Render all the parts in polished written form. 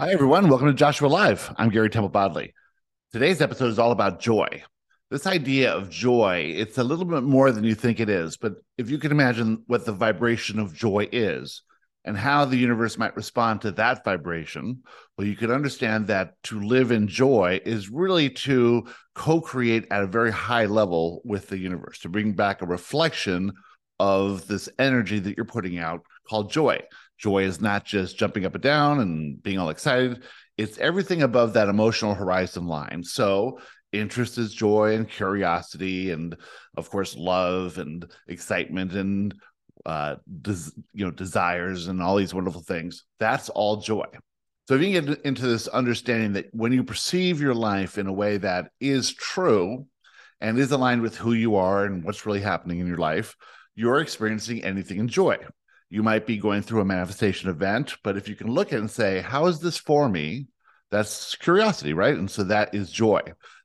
Hi, everyone. Welcome to Joshua Live. I'm Gary Temple-Bodley. Today's episode is all about joy. This idea of joy, it's a little bit more than you think it is, but if you can imagine what the vibration of joy is and how the universe might respond to that vibration, well, you can understand that to live in joy is really to co-create at a very high level with the universe, to bring back a reflection of this energy that you're putting out called joy. Joy is not just jumping up and down and being all excited. It's everything above that emotional horizon line. So interest is joy and curiosity and, of course, love and excitement and desires and all these wonderful things. That's all joy. So if you get into this understanding that when you perceive your life in a way that is true and is aligned with who you are and what's really happening in your life, you're experiencing anything in joy. You might be going through a manifestation event, but if you can look at it and say, how is this for me? That's curiosity, right? And so that is joy.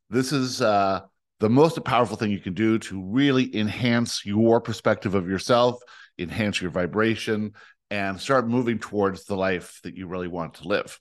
This is the most powerful thing you can do to really enhance your perspective of yourself, enhance your vibration, and start moving towards the life that you really want to live.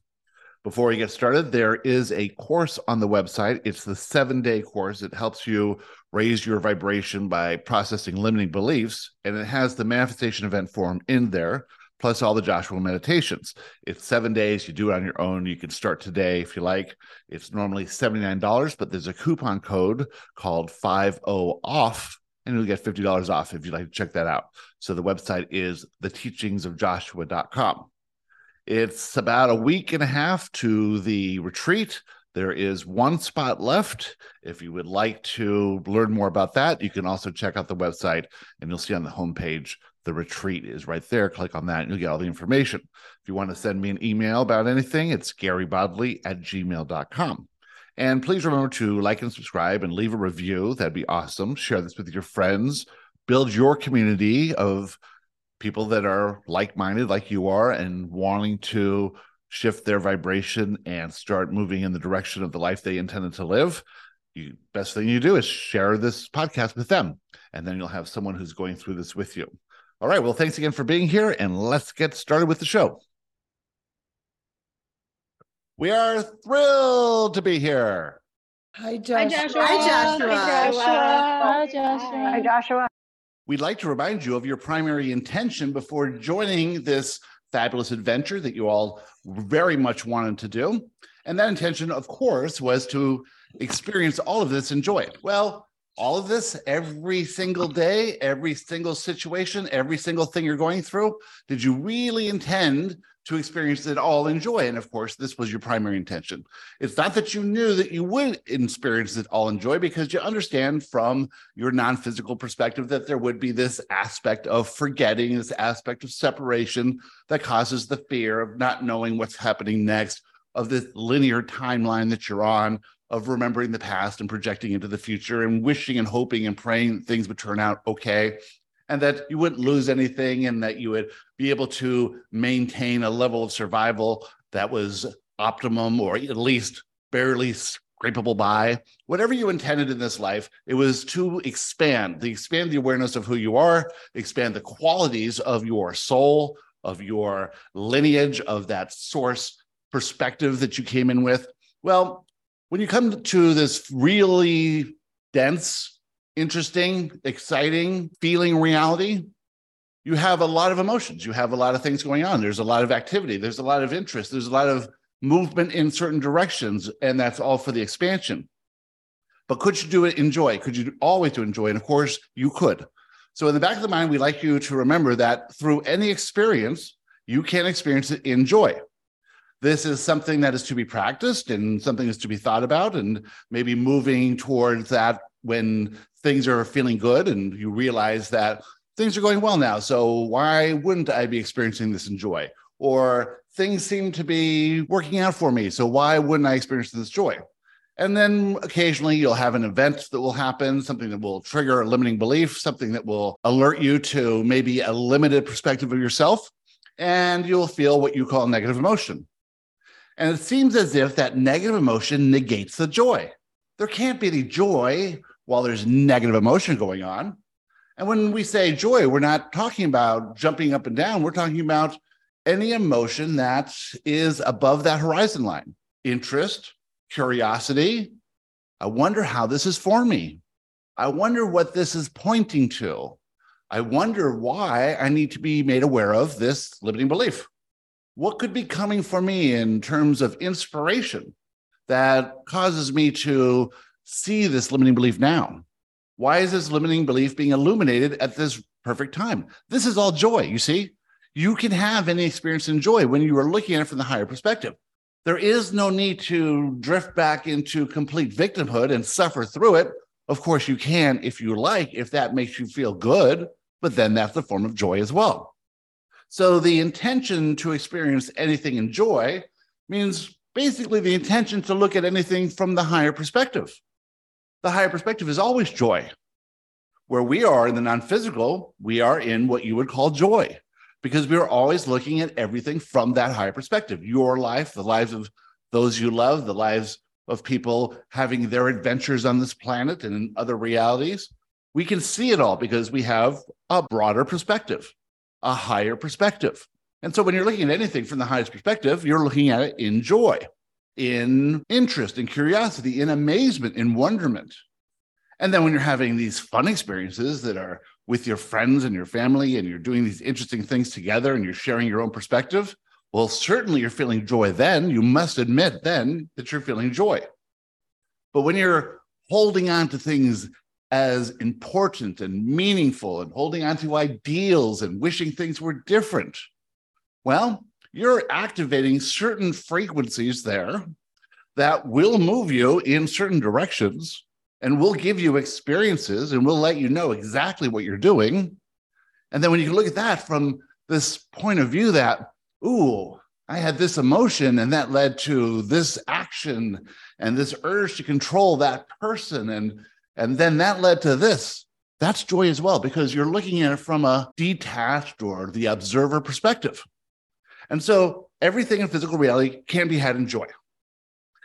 Before we get started, there is a course on the website. It's the 7-day course. It helps you raise your vibration by processing limiting beliefs, and it has the manifestation event form in there, plus all the Joshua meditations. It's 7 days. You do it on your own. You can start today if you like. It's normally $79, but there's a coupon code called 50OFF, and you'll get $50 off if you'd like to check that out. So the website is theteachingsofjoshua.com. It's about a week and a half to the retreat. There is one spot left. If you would like to learn more about that, you can also check out the website, and you'll see on the homepage, the retreat is right there. Click on that, and you'll get all the information. If you want to send me an email about anything, it's garybodley@gmail.com. And please remember to like and subscribe and leave a review. That'd be awesome. Share this with your friends. Build your community of people that are like-minded like you are and wanting to shift their vibration and start moving in the direction of the life they intended to live. You best thing you do is share this podcast with them, and then you'll have someone who's going through this with you. All right. Well, thanks again for being here, and let's get started with the show. We are thrilled to be here. Hi, Joshua. Hi, Joshua. Hi, Joshua. Hi, Joshua. Hi, Joshua. We'd like to remind you of your primary intention before joining this fabulous adventure that you all very much wanted to do. And that intention, of course, was to experience all of this and enjoy it. Well, all of this, every single day, every single situation, every single thing you're going through, did you really intend to experience it all in joy? And of course, this was your primary intention. It's not that you knew that you would experience it all in joy, because you understand from your non-physical perspective that there would be this aspect of forgetting, this aspect of separation that causes the fear of not knowing what's happening next, of this linear timeline that you're on, of remembering the past and projecting into the future and wishing and hoping and praying things would turn out okay, and that you wouldn't lose anything, and that you would be able to maintain a level of survival that was optimum, or at least barely scrapeable by. Whatever you intended in this life, it was to expand the awareness of who you are, expand the qualities of your soul, of your lineage, of that source perspective that you came in with. Well, when you come to this really dense, interesting, exciting, feeling reality, you have a lot of emotions. You have a lot of things going on. There's a lot of activity. There's a lot of interest. There's a lot of movement in certain directions, and that's all for the expansion. But could you do it in joy? Could you always do it in joy? And of course, you could. So in the back of the mind, we'd like you to remember that through any experience, you can experience it in joy. This is something that is to be practiced and something is to be thought about, and maybe moving towards that when things are feeling good and you realize that things are going well now, so why wouldn't I be experiencing this in joy? Or things seem to be working out for me, so why wouldn't I experience this joy? And then occasionally you'll have an event that will happen, something that will trigger a limiting belief, something that will alert you to maybe a limited perspective of yourself, and you'll feel what you call negative emotion. And it seems as if that negative emotion negates the joy. There can't be any joy while there's negative emotion going on. And when we say joy, we're not talking about jumping up and down. We're talking about any emotion that is above that horizon line. Interest, curiosity. I wonder how this is for me. I wonder what this is pointing to. I wonder why I need to be made aware of this limiting belief. What could be coming for me in terms of inspiration that causes me to see this limiting belief now? Why is this limiting belief being illuminated at this perfect time? This is all joy, you see? You can have any experience in joy when you are looking at it from the higher perspective. There is no need to drift back into complete victimhood and suffer through it. Of course, you can if you like, if that makes you feel good, but then that's a form of joy as well. So the intention to experience anything in joy means basically the intention to look at anything from the higher perspective. The higher perspective is always joy. Where we are in the non-physical, we are in what you would call joy, because we are always looking at everything from that higher perspective. Your life, the lives of those you love, the lives of people having their adventures on this planet and in other realities. We can see it all because we have a broader perspective, a higher perspective. And so when you're looking at anything from the highest perspective, you're looking at it in joy, in interest, in curiosity, in amazement, in wonderment. And then when you're having these fun experiences that are with your friends and your family, and you're doing these interesting things together and you're sharing your own perspective, well, certainly you're feeling joy then. You must admit then that you're feeling joy. But when you're holding on to things as important and meaningful and holding on to ideals and wishing things were different, well, you're activating certain frequencies there that will move you in certain directions and will give you experiences and will let you know exactly what you're doing. And then when you look at that from this point of view that, ooh, I had this emotion and that led to this action and this urge to control that person. And then that led to this. That's joy as well, because you're looking at it from a detached or the observer perspective. And so everything in physical reality can be had in joy.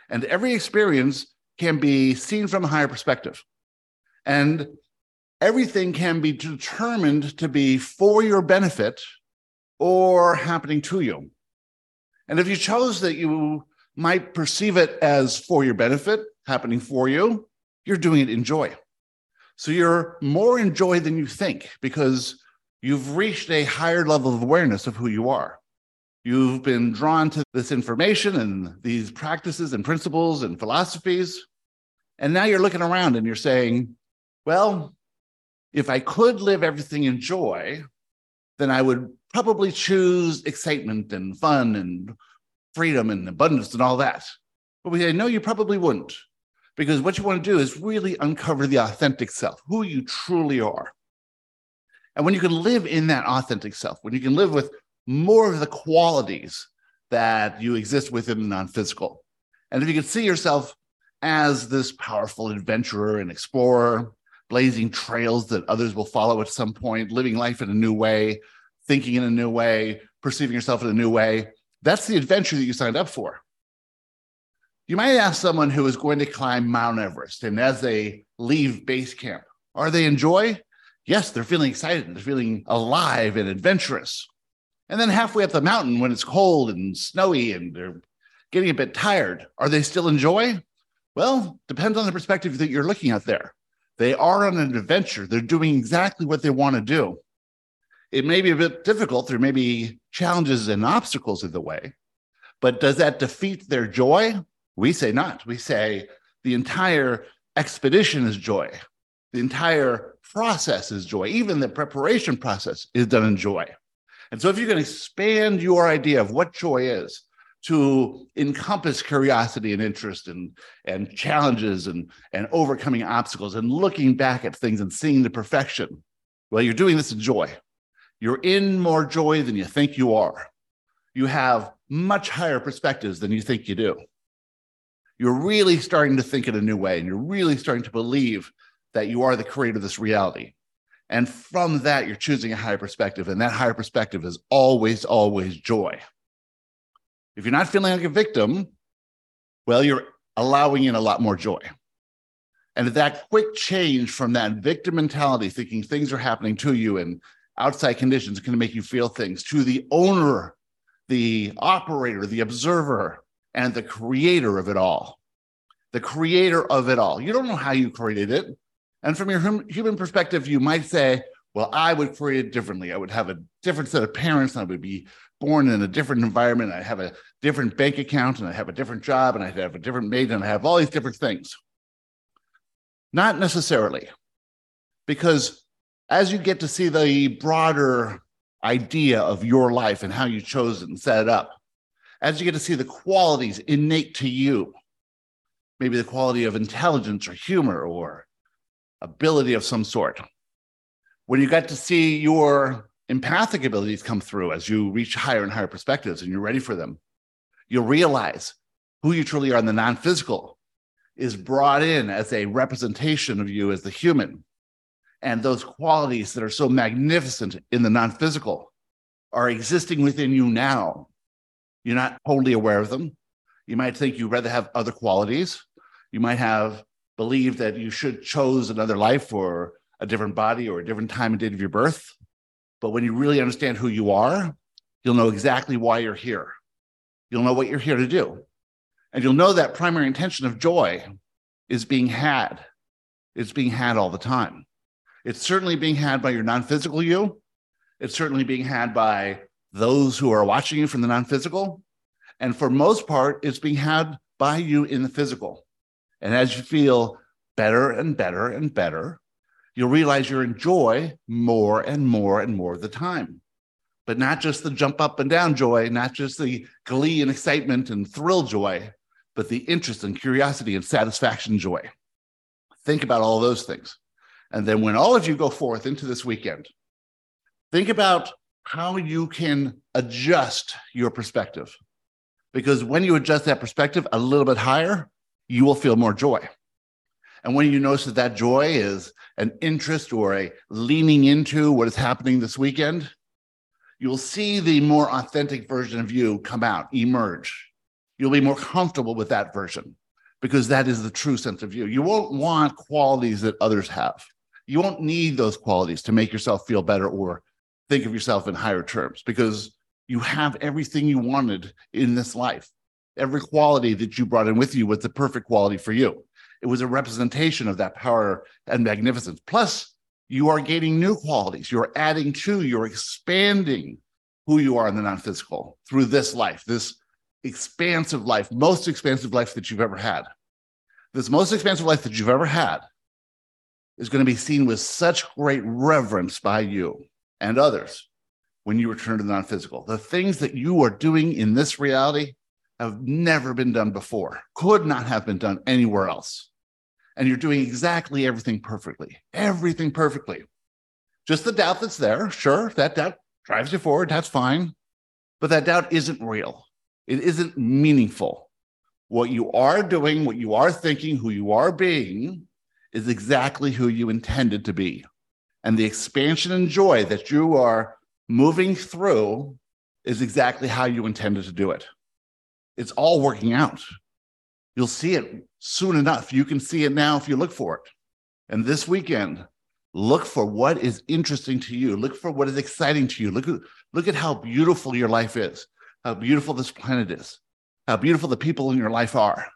And every experience can be seen from a higher perspective. And everything can be determined to be for your benefit or happening to you. And if you chose that you might perceive it as for your benefit, happening for you, you're doing it in joy. So you're more in joy than you think because you've reached a higher level of awareness of who you are. You've been drawn to this information and these practices and principles and philosophies. And now you're looking around and you're saying, well, if I could live everything in joy, then I would probably choose excitement and fun and freedom and abundance and all that. But we say, no, you probably wouldn't, because what you want to do is really uncover the authentic self, who you truly are. And when you can live in that authentic self, when you can live with more of the qualities that you exist within the non-physical. And if you can see yourself as this powerful adventurer and explorer, blazing trails that others will follow at some point, living life in a new way, thinking in a new way, perceiving yourself in a new way, that's the adventure that you signed up for. You might ask someone who is going to climb Mount Everest, and as they leave base camp, are they in joy? Yes, they're feeling excited, and they're feeling alive and adventurous. And then halfway up the mountain, when it's cold and snowy and they're getting a bit tired, are they still in joy? Well, depends on the perspective that you're looking at there. They are on an adventure. They're doing exactly what they want to do. It may be a bit difficult. There may be challenges and obstacles in the way. But does that defeat their joy? We say not. We say the entire expedition is joy. The entire process is joy. Even the preparation process is done in joy. And so if you can expand your idea of what joy is to encompass curiosity and interest and challenges and overcoming obstacles and looking back at things and seeing the perfection, well, you're doing this in joy. You're in more joy than you think you are. You have much higher perspectives than you think you do. You're really starting to think in a new way, and you're really starting to believe that you are the creator of this reality. And from that, you're choosing a higher perspective. And that higher perspective is always, always joy. If you're not feeling like a victim, well, you're allowing in a lot more joy. And that quick change from that victim mentality, thinking things are happening to you and outside conditions can make you feel things, to the owner the operator, the observer, and the creator of it all. The creator of it all. You don't know how you created it. And from your human perspective, you might say, well, I would create it differently. I would have a different set of parents. And I would be born in a different environment. I have a different bank account, and I have a different job, and I have a different maid, and I have all these different things. Not necessarily, because as you get to see the broader idea of your life and how you chose it and set it up, as you get to see the qualities innate to you, maybe the quality of intelligence or humor or ability of some sort, when you got to see your empathic abilities come through as you reach higher and higher perspectives and you're ready for them, you'll realize who you truly are in the non-physical is brought in as a representation of you as the human. And those qualities that are so magnificent in the non-physical are existing within you now. You're not totally aware of them. You might think you'd rather have other qualities. You might have believed that you should chose another life or a different body or a different time and date of your birth. But when you really understand who you are, you'll know exactly why you're here. You'll know what you're here to do. And you'll know that primary intention of joy is being had. It's being had all the time. It's certainly being had by your non-physical you. It's certainly being had by those who are watching you from the non-physical. And for most part, it's being had by you in the physical. And as you feel better and better and better, you'll realize you're in joy more and more and more of the time. But not just the jump up and down joy, not just the glee and excitement and thrill joy, but the interest and curiosity and satisfaction joy. Think about all those things. And then when all of you go forth into this weekend, think about how you can adjust your perspective. Because when you adjust that perspective a little bit higher, you will feel more joy. And when you notice that that joy is an interest or a leaning into what is happening this weekend, you'll see the more authentic version of you come out, emerge. You'll be more comfortable with that version because that is the true sense of you. You won't want qualities that others have. You won't need those qualities to make yourself feel better or think of yourself in higher terms because you have everything you wanted in this life. Every quality that you brought in with you was the perfect quality for you. It was a representation of that power and magnificence. Plus, you are gaining new qualities. You're adding to, you're expanding who you are in the non-physical through this life, this expansive life, most expansive life that you've ever had. This most expansive life that you've ever had is going to be seen with such great reverence by you and others when you return to the non-physical. The things that you are doing in this reality have never been done before, could not have been done anywhere else. And you're doing exactly everything perfectly. Just the doubt that's there, sure, that doubt drives you forward, that's fine. But that doubt isn't real. It isn't meaningful. What you are doing, what you are thinking, who you are being is exactly who you intended to be. And the expansion and joy that you are moving through is exactly how you intended to do it. It's all working out. You'll see it soon enough. You can see it now if you look for it. And this weekend, look for what is interesting to you. Look for what is exciting to you. Look at how beautiful your life is, how beautiful this planet is, how beautiful the people in your life are.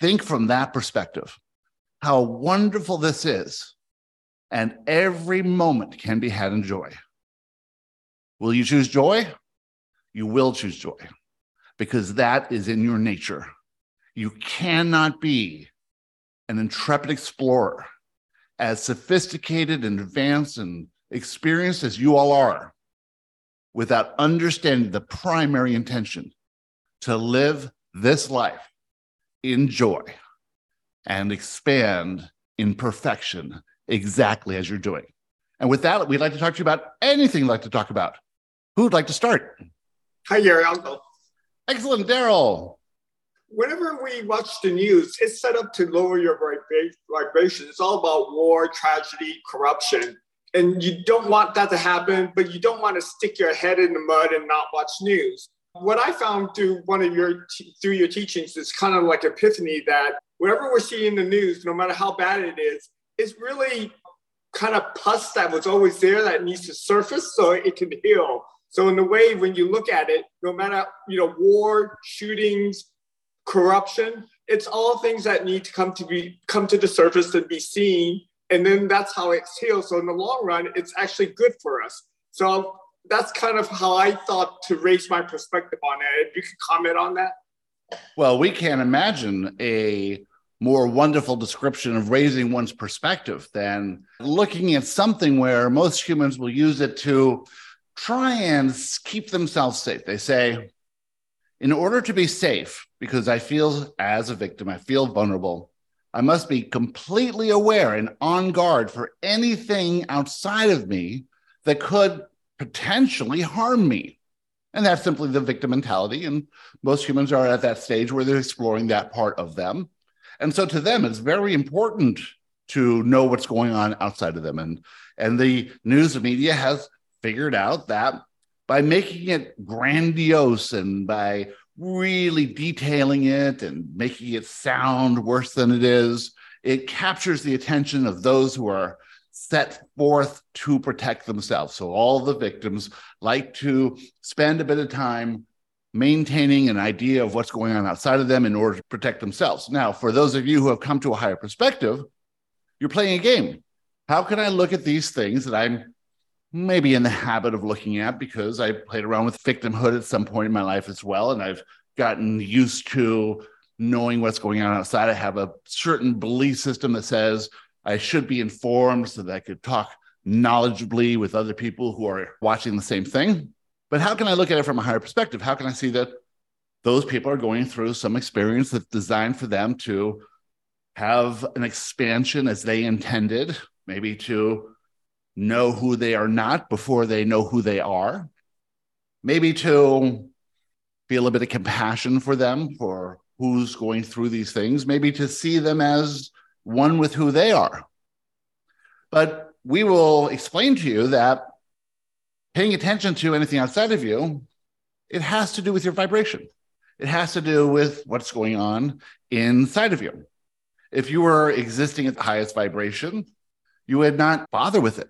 Think from that perspective, how wonderful this is. And every moment can be had in joy. Will you choose joy? You will choose joy. Because that is in your nature. You cannot be an intrepid explorer, as sophisticated and advanced and experienced as you all are, without understanding the primary intention to live this life in joy and expand in perfection exactly as you're doing. And with that, we'd like to talk to you about anything you'd like to talk about. Who'd like to start? Hi, Gary. I'll go. Excellent, Daryl. Whenever we watch the news, it's set up to lower your vibration. It's all about war, tragedy, corruption. And you don't want that to happen, but you don't want to stick your head in the mud and not watch news. What I found through your teachings is kind of like epiphany that whatever we're seeing in the news, no matter how bad it is, it's really kind of pus that was always there that needs to surface so it can heal. So in a way, when you look at it, no matter, war, shootings, corruption, it's all things that need to come to the surface and be seen. And then that's how it's healed. So in the long run, it's actually good for us. So that's kind of how I thought to raise my perspective on it. If you could comment on that. Well, we can't imagine a more wonderful description of raising one's perspective than looking at something where most humans will use it to try and keep themselves safe. They say, in order to be safe, because I feel as a victim, I feel vulnerable, I must be completely aware and on guard for anything outside of me that could potentially harm me. And that's simply the victim mentality. And most humans are at that stage where they're exploring that part of them. And so to them, it's very important to know what's going on outside of them. And the news media has figured out that by making it grandiose and by really detailing it and making it sound worse than it is, it captures the attention of those who are set forth to protect themselves. So all the victims like to spend a bit of time maintaining an idea of what's going on outside of them in order to protect themselves. Now, for those of you who have come to a higher perspective, you're playing a game. How can I look at these things that I'm maybe in the habit of looking at because I played around with victimhood at some point in my life as well, and I've gotten used to knowing what's going on outside. I have a certain belief system that says I should be informed so that I could talk knowledgeably with other people who are watching the same thing. But how can I look at it from a higher perspective? How can I see that those people are going through some experience that's designed for them to have an expansion as they intended, maybe to know who they are not before they know who they are, maybe to feel a bit of compassion for them, for who's going through these things, maybe to see them as one with who they are. But we will explain to you that paying attention to anything outside of you, it has to do with your vibration. It has to do with what's going on inside of you. If you were existing at the highest vibration, you would not bother with it.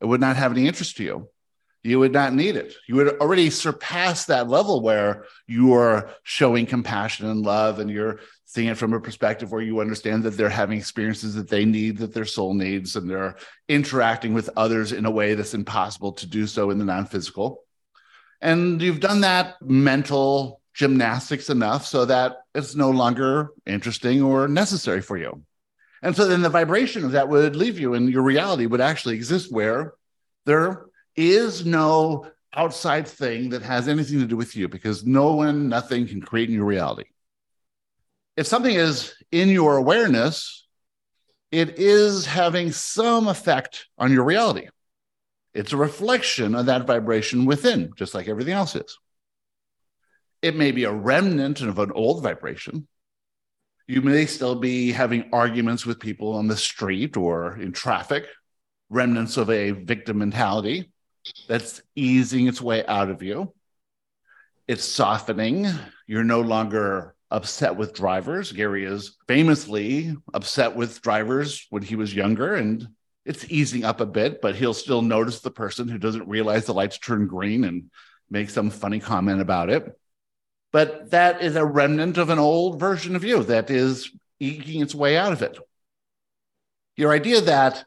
It would not have any interest to you. You would not need it. You would already surpass that level where you are showing compassion and love, and you're seeing it from a perspective where you understand that they're having experiences that they need, that their soul needs, and they're interacting with others in a way that's impossible to do so in the non-physical. And you've done that mental gymnastics enough so that it's no longer interesting or necessary for you. And so then the vibration of that would leave you, and your reality would actually exist where there is no outside thing that has anything to do with you, because no one, nothing can create new reality. If something is in your awareness, it is having some effect on your reality. It's a reflection of that vibration within, just like everything else is. It may be a remnant of an old vibration. You may still be having arguments with people on the street or in traffic, remnants of a victim mentality that's easing its way out of you. It's softening. You're no longer upset with drivers. Gary is famously upset with drivers when he was younger, and it's easing up a bit, but he'll still notice the person who doesn't realize the lights turn green and make some funny comment about it. But that is a remnant of an old version of you that is eking its way out of it. Your idea that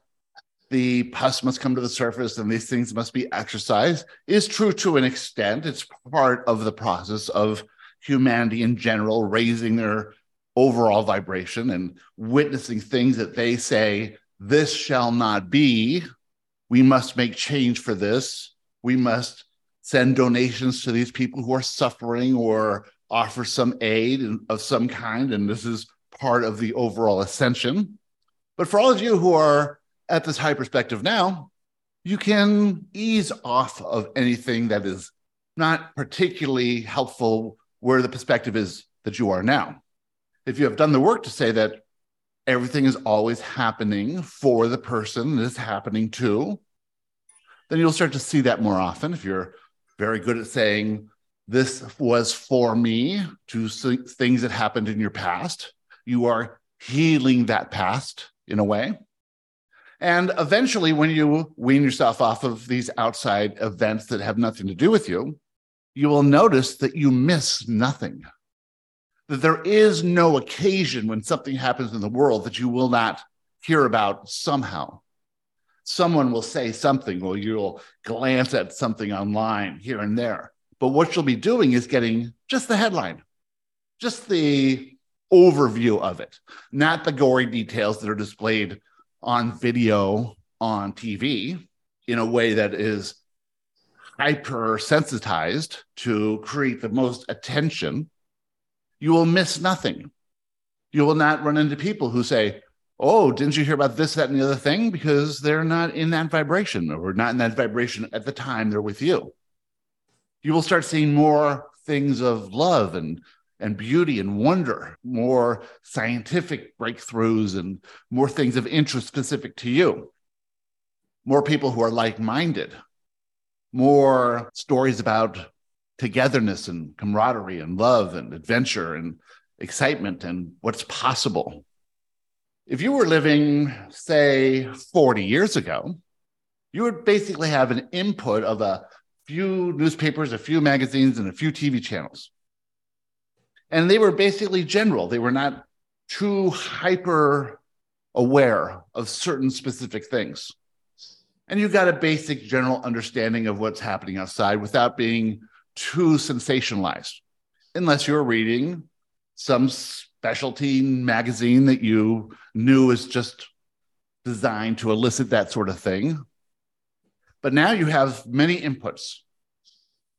the pus must come to the surface and these things must be exercised is true to an extent. It's part of the process of humanity in general raising their overall vibration and witnessing things that they say, this shall not be. We must make change for this. We must send donations to these people who are suffering or offer some aid of some kind. And this is part of the overall ascension. But for all of you who are at this high perspective now, you can ease off of anything that is not particularly helpful where the perspective is that you are now. If you have done the work to say that everything is always happening for the person that it's happening to, then you'll start to see that more often. If you're very good at saying, this was for me, to things that happened in your past, you are healing that past in a way. And eventually, when you wean yourself off of these outside events that have nothing to do with you, you will notice that you miss nothing, that there is no occasion when something happens in the world that you will not hear about somehow. Someone will say something, or you'll glance at something online here and there. But what you'll be doing is getting just the headline, just the overview of it, not the gory details that are displayed on video, on TV, in a way that is hypersensitized to create the most attention. You will miss nothing. You will not run into people who say, oh, didn't you hear about this, that, and the other thing? Because they're not in that vibration, or not in that vibration at the time they're with you. You will start seeing more things of love and beauty and wonder, more scientific breakthroughs and more things of interest specific to you, more people who are like-minded, more stories about togetherness and camaraderie and love and adventure and excitement and what's possible. If you were living, say, 40 years ago, you would basically have an input of a few newspapers, a few magazines, and a few TV channels. And they were basically general. They were not too hyper aware of certain specific things. And you got a basic general understanding of what's happening outside without being too sensationalized, unless you're reading some specialty magazine that you knew is just designed to elicit that sort of thing. But now you have many inputs.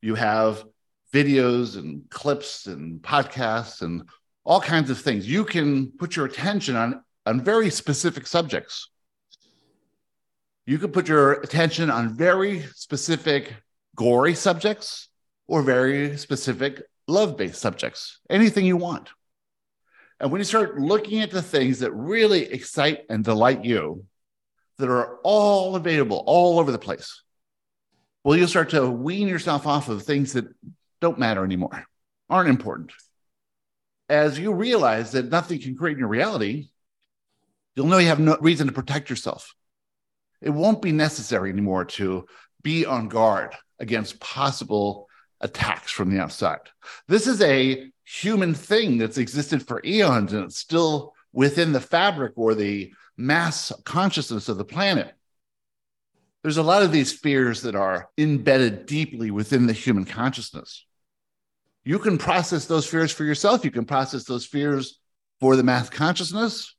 You have videos and clips and podcasts and all kinds of things. You can put your attention on very specific subjects. You can put your attention on very specific gory subjects or very specific love-based subjects, anything you want. And when you start looking at the things that really excite and delight you, that are all available all over the place, well, you'll start to wean yourself off of things that don't matter anymore, aren't important. As you realize that nothing can create your reality, you'll know you have no reason to protect yourself. It won't be necessary anymore to be on guard against possible attacks from the outside. This is a human thing that's existed for eons, and it's still within the fabric or the mass consciousness of the planet. There's a lot of these fears that are embedded deeply within the human consciousness. You can process those fears for yourself. You can process those fears for the mass consciousness.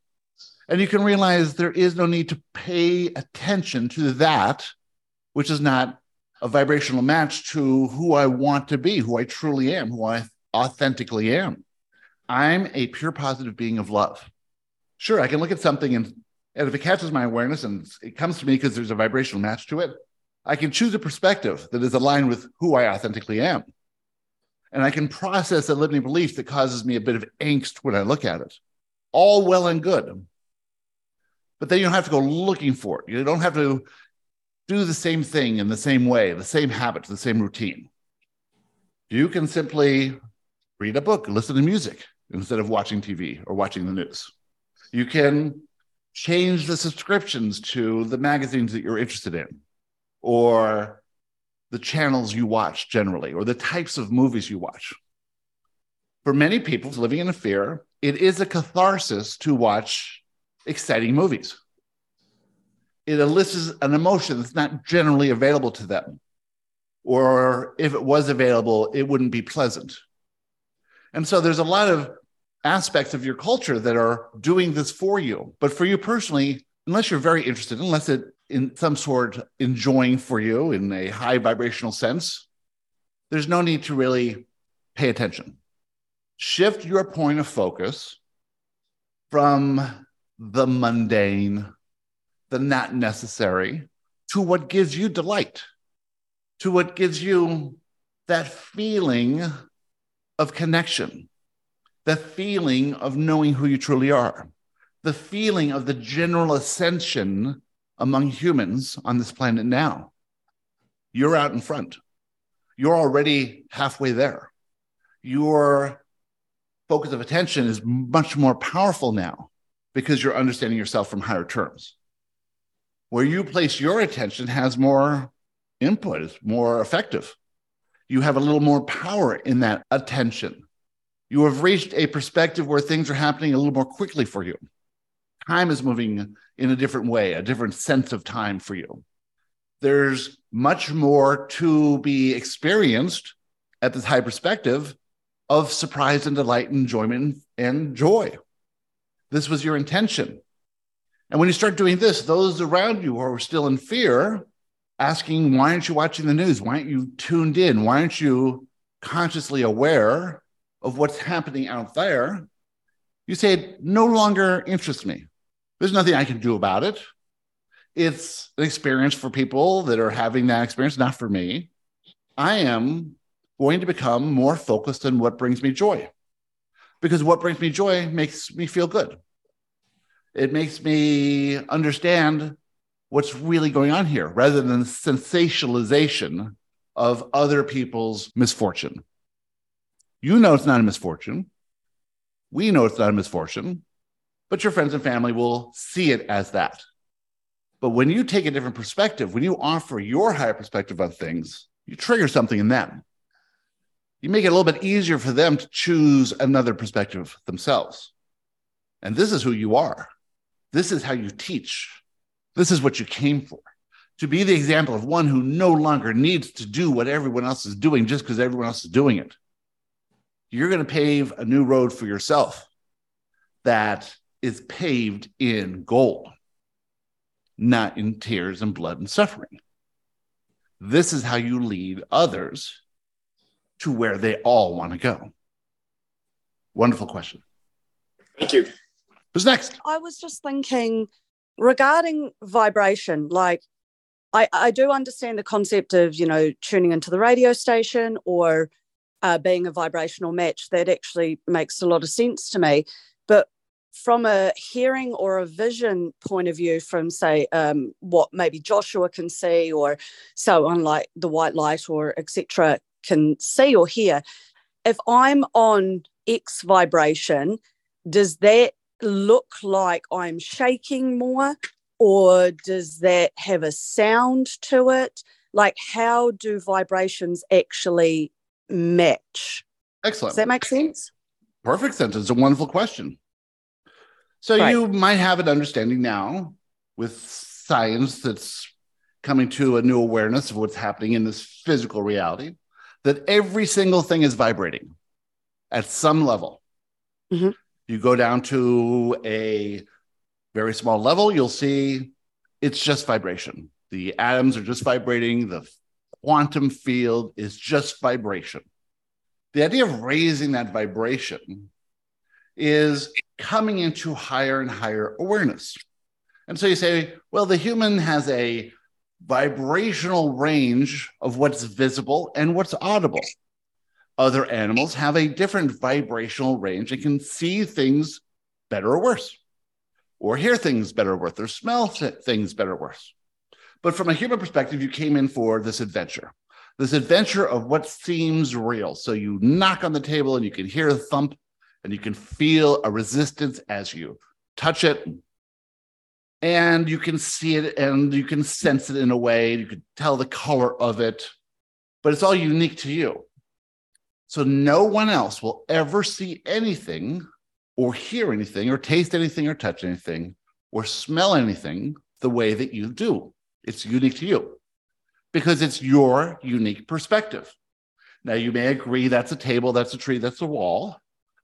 And you can realize there is no need to pay attention to that, which is not a vibrational match to who I want to be, who I truly am, who I authentically am. I'm a pure positive being of love. Sure, I can look at something and if it catches my awareness and it comes to me because there's a vibrational match to it, I can choose a perspective that is aligned with who I authentically am. And I can process a limiting belief that causes me a bit of angst when I look at it. All well and good. But then you don't have to go looking for it. You don't have to do the same thing in the same way, the same habits, the same routine. You can simply read a book, listen to music instead of watching TV or watching the news. You can change the subscriptions to the magazines that you're interested in, or the channels you watch generally, or the types of movies you watch. For many people living in a fear, it is a catharsis to watch exciting movies. It elicits an emotion that's not generally available to them. Or if it was available, it wouldn't be pleasant. And so there's a lot of aspects of your culture that are doing this for you. But for you personally, unless you're very interested, unless it in some sort enjoying for you in a high vibrational sense, there's no need to really pay attention. Shift your point of focus from the mundane, the not necessary, to what gives you delight, to what gives you that feeling of connection, the feeling of knowing who you truly are, the feeling of the general ascension among humans on this planet now. You're out in front. You're already halfway there. Your focus of attention is much more powerful now because you're understanding yourself from higher terms. where you place your attention has more input, is more effective. You have a little more power in that attention. You have reached a perspective where things are happening a little more quickly for you. Time is moving in a different way, a different sense of time for you. There's much more to be experienced at this high perspective of surprise and delight, enjoyment and joy. This was your intention. And when you start doing this, those around you who are still in fear, asking, why aren't you watching the news? Why aren't you tuned in? Why aren't you consciously aware of what's happening out there? You say, it no longer interests me. There's nothing I can do about it. It's an experience for people that are having that experience, not for me. I am going to become more focused on what brings me joy, because what brings me joy makes me feel good. It makes me understand what's really going on here, rather than the sensationalization of other people's misfortune. You know it's not a misfortune. We know it's not a misfortune, but your friends and family will see it as that. But when you take a different perspective, when you offer your higher perspective on things, you trigger something in them. You make it a little bit easier for them to choose another perspective themselves. And this is who you are. This is how you teach. This is what you came for, to be the example of one who no longer needs to do what everyone else is doing just because everyone else is doing it. You're going to pave a new road for yourself that is paved in gold, not in tears and blood and suffering. This is how you lead others to where they all want to go. Wonderful question. Thank you. Who's next? I was just thinking, regarding vibration, like I do understand the concept of, you know, tuning into the radio station or being a vibrational match. That actually makes a lot of sense to me. But from a hearing or a vision point of view, from say what maybe Joshua can see or so on, like the white light or etc. can see or hear, if I'm on X vibration, does that look like I'm shaking more, or does that have a sound to it? Like, how do vibrations actually match? Excellent. Does that make sense? Perfect sense. It's a wonderful question. So right. You might have an understanding now with science that's coming to a new awareness of what's happening in this physical reality, that every single thing is vibrating at some level. Mm-hmm. You go down to a very small level, you'll see it's just vibration. The atoms are just vibrating. The quantum field is just vibration. The idea of raising that vibration is coming into higher and higher awareness. And so you say, well, the human has a vibrational range of what's visible and what's audible. Other animals have a different vibrational range and can see things better or worse, or hear things better or worse, or smell things better or worse. But from a human perspective, you came in for this adventure of what seems real. So you knock on the table and you can hear a thump and you can feel a resistance as you touch it. And you can see it and you can sense it in a way. You can tell the color of it, but it's all unique to you. So no one else will ever see anything or hear anything or taste anything or touch anything or smell anything the way that you do. It's unique to you because it's your unique perspective. Now, you may agree that's a table, that's a tree, that's a wall,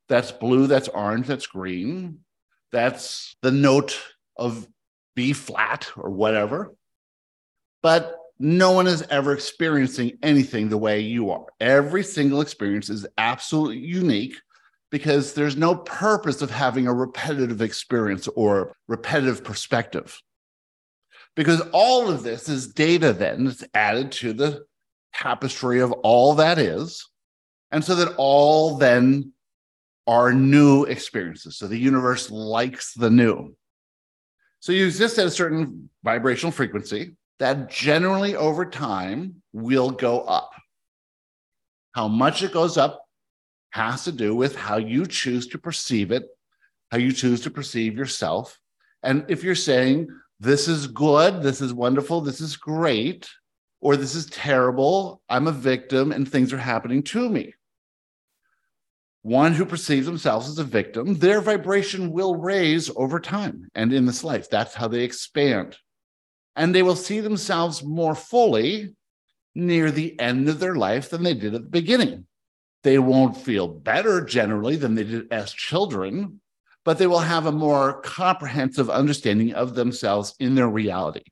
that's blue, that's orange, that's green, that's the note of B flat or whatever. But no one is ever experiencing anything the way you are. Every single experience is absolutely unique because there's no purpose of having a repetitive experience or repetitive perspective. Because all of this is data then that's added to the tapestry of all that is. And so that all then are new experiences. So the universe likes the new. So you exist at a certain vibrational frequency that generally over time will go up. How much it goes up has to do with how you choose to perceive it, how you choose to perceive yourself. And if you're saying this is good, this is wonderful, this is great, or this is terrible, I'm a victim and things are happening to me. One who perceives themselves as a victim, their vibration will raise over time and in this life. That's how they expand. And they will see themselves more fully near the end of their life than they did at the beginning. They won't feel better generally than they did as children, but they will have a more comprehensive understanding of themselves in their reality.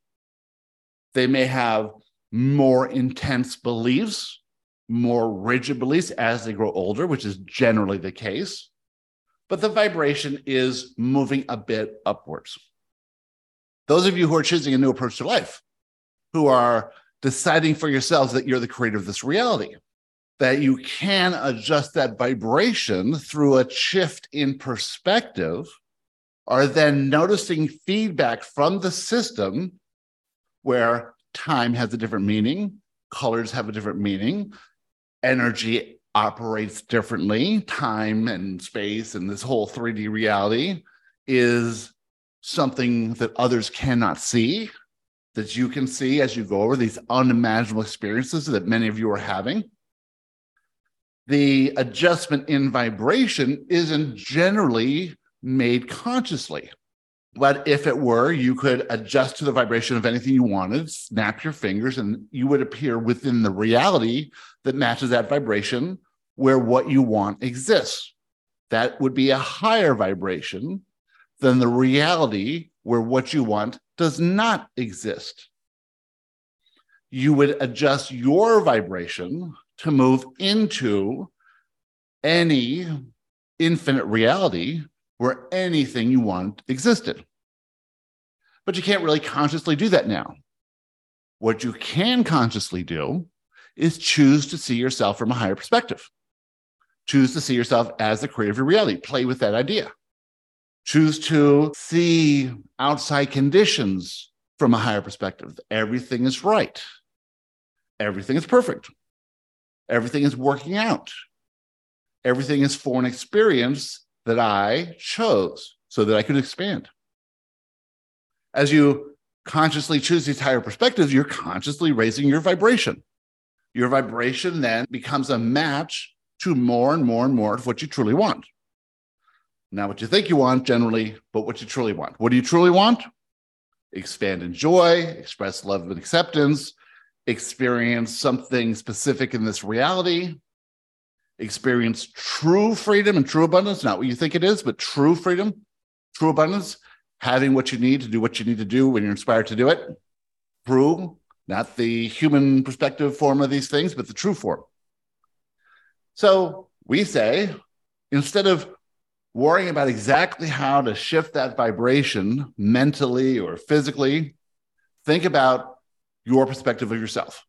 They may have more intense beliefs, more rigid beliefs as they grow older, which is generally the case, but the vibration is moving a bit upwards. Those of you who are choosing a new approach to life, who are deciding for yourselves that you're the creator of this reality, that you can adjust that vibration through a shift in perspective, are then noticing feedback from the system where time has a different meaning, colors have a different meaning, energy operates differently, time and space and this whole 3D reality is something that others cannot see, that you can see as you go over these unimaginable experiences that many of you are having. The adjustment in vibration isn't generally made consciously. But if it were, you could adjust to the vibration of anything you wanted, snap your fingers, and you would appear within the reality that matches that vibration where what you want exists. That would be a higher vibration than the reality where what you want does not exist. You would adjust your vibration to move into any infinite reality where anything you want existed. But you can't really consciously do that now. What you can consciously do is choose to see yourself from a higher perspective. Choose to see yourself as the creator of your reality. Play with that idea. Choose to see outside conditions from a higher perspective. Everything is right. Everything is perfect. Everything is working out. Everything is for an experience that I chose so that I could expand. As you consciously choose these higher perspectives, you're consciously raising your vibration. Your vibration then becomes a match to more and more and more of what you truly want. Not what you think you want generally, but what you truly want. What do you truly want? Expand in joy, express love and acceptance, experience something specific in this reality, experience true freedom and true abundance, not what you think it is, but true freedom, true abundance, having what you need to do what you need to do when you're inspired to do it. True, not the human perspective form of these things, but the true form. So we say, instead of worrying about exactly how to shift that vibration mentally or physically, think about your perspective of yourself.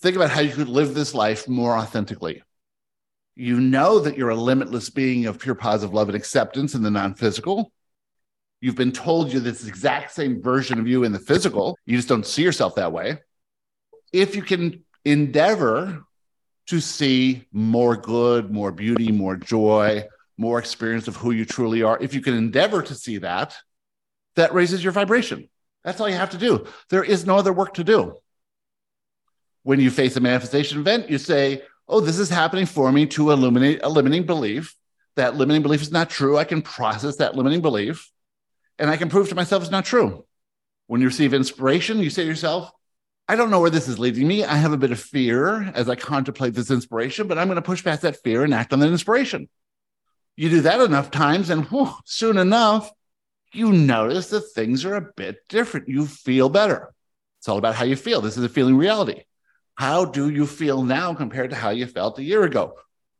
Think about how you could live this life more authentically. You know that you're a limitless being of pure positive love and acceptance in the non-physical. You've been told you're this exact same version of you in the physical. You just don't see yourself that way. If you can endeavor to see more good, more beauty, more joy, more experience of who you truly are, if you can endeavor to see that, that raises your vibration. That's all you have to do. There is no other work to do. When you face a manifestation event, you say, oh, this is happening for me to illuminate a limiting belief. That limiting belief is not true. I can process that limiting belief, and I can prove to myself it's not true. When you receive inspiration, you say to yourself, I don't know where this is leading me. I have a bit of fear as I contemplate this inspiration, but I'm going to push past that fear and act on that inspiration. You do that enough times, and soon enough, you notice that things are a bit different. You feel better. It's all about how you feel. This is a feeling reality. How do you feel now compared to how you felt a year ago?